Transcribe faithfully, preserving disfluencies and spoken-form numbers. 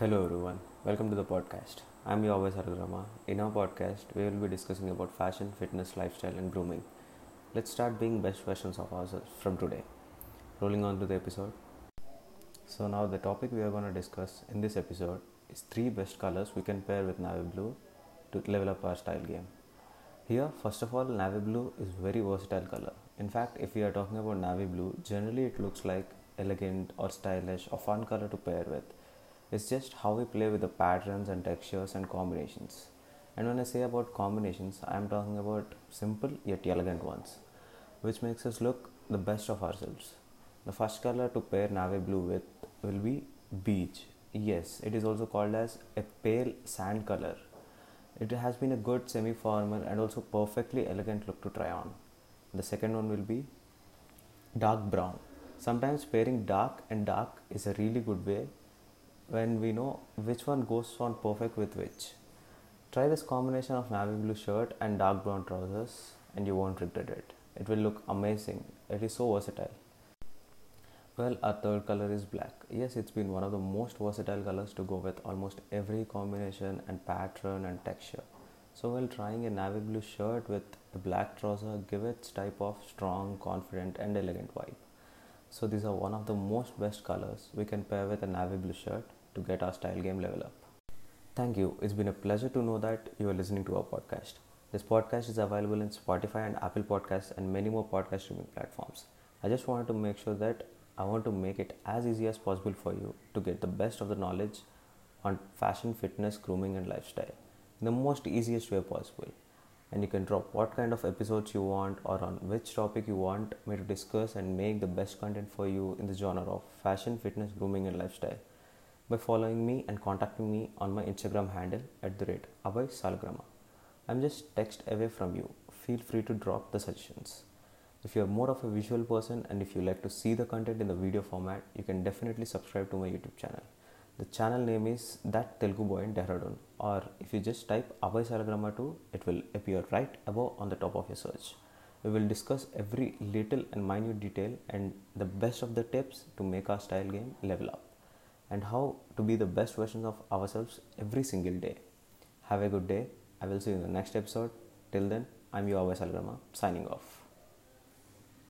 Hello everyone, welcome to the podcast. I am your Abhay Salagrama. In our podcast, we will be discussing about fashion, fitness, lifestyle and grooming. Let's start being best versions of ourselves from today. Rolling on to the episode. So now the topic we are going to discuss in this episode is three best colors we can pair with navy blue to level up our style game. Here, first of all, navy blue is a very versatile color. In fact, if we are talking about navy blue, generally it looks like elegant or stylish or fun color to pair with. It's just how we play with the patterns and textures and combinations. And when I say about combinations, I am talking about simple yet elegant ones, which makes us look the best of ourselves. The first color to pair navy blue with will be beige. Yes, it is also called as a pale sand color. It has been a good semi-formal and also perfectly elegant look to try on. The second one will be dark brown. Sometimes pairing dark and dark is a really good way when we know which one goes on perfect with which. Try this combination of navy blue shirt and dark brown trousers and you won't regret it. It will look amazing. It is so versatile. Well, our third color is black. Yes, it's been one of the most versatile colors to go with almost every combination and pattern and texture. So while trying a navy blue shirt with a black trouser, give its type of strong, confident and elegant vibe. So these are one of the most best colors we can pair with a navy blue shirt to get our style game level up. Thank you. It's been a pleasure to know that you are listening to our podcast. This podcast is available in Spotify and Apple Podcasts and many more podcast streaming platforms. I just wanted to make sure that I want to make it as easy as possible for you to get the best of the knowledge on fashion, fitness, grooming and lifestyle in the most easiest way possible. And you can drop what kind of episodes you want or on which topic you want me to discuss and make the best content for you in the genre of fashion, fitness, grooming and lifestyle by following me and contacting me on my Instagram handle at the rate Abhay Salagrama. I'm just text away from you. Feel free to drop the suggestions. If you're more of a visual person and if you like to see the content in the video format, you can definitely subscribe to my YouTube channel. The channel name is that Telugu boy in Dehradun, or if you just type Abhay Salagrama two, it will appear right above on the top of your search. We will discuss every little and minute detail and the best of the tips to make our style game level up and how to be the best versions of ourselves every single day. Have a good day. I will see you in the next episode. Till then, I'm your Abhay Salagrama signing off.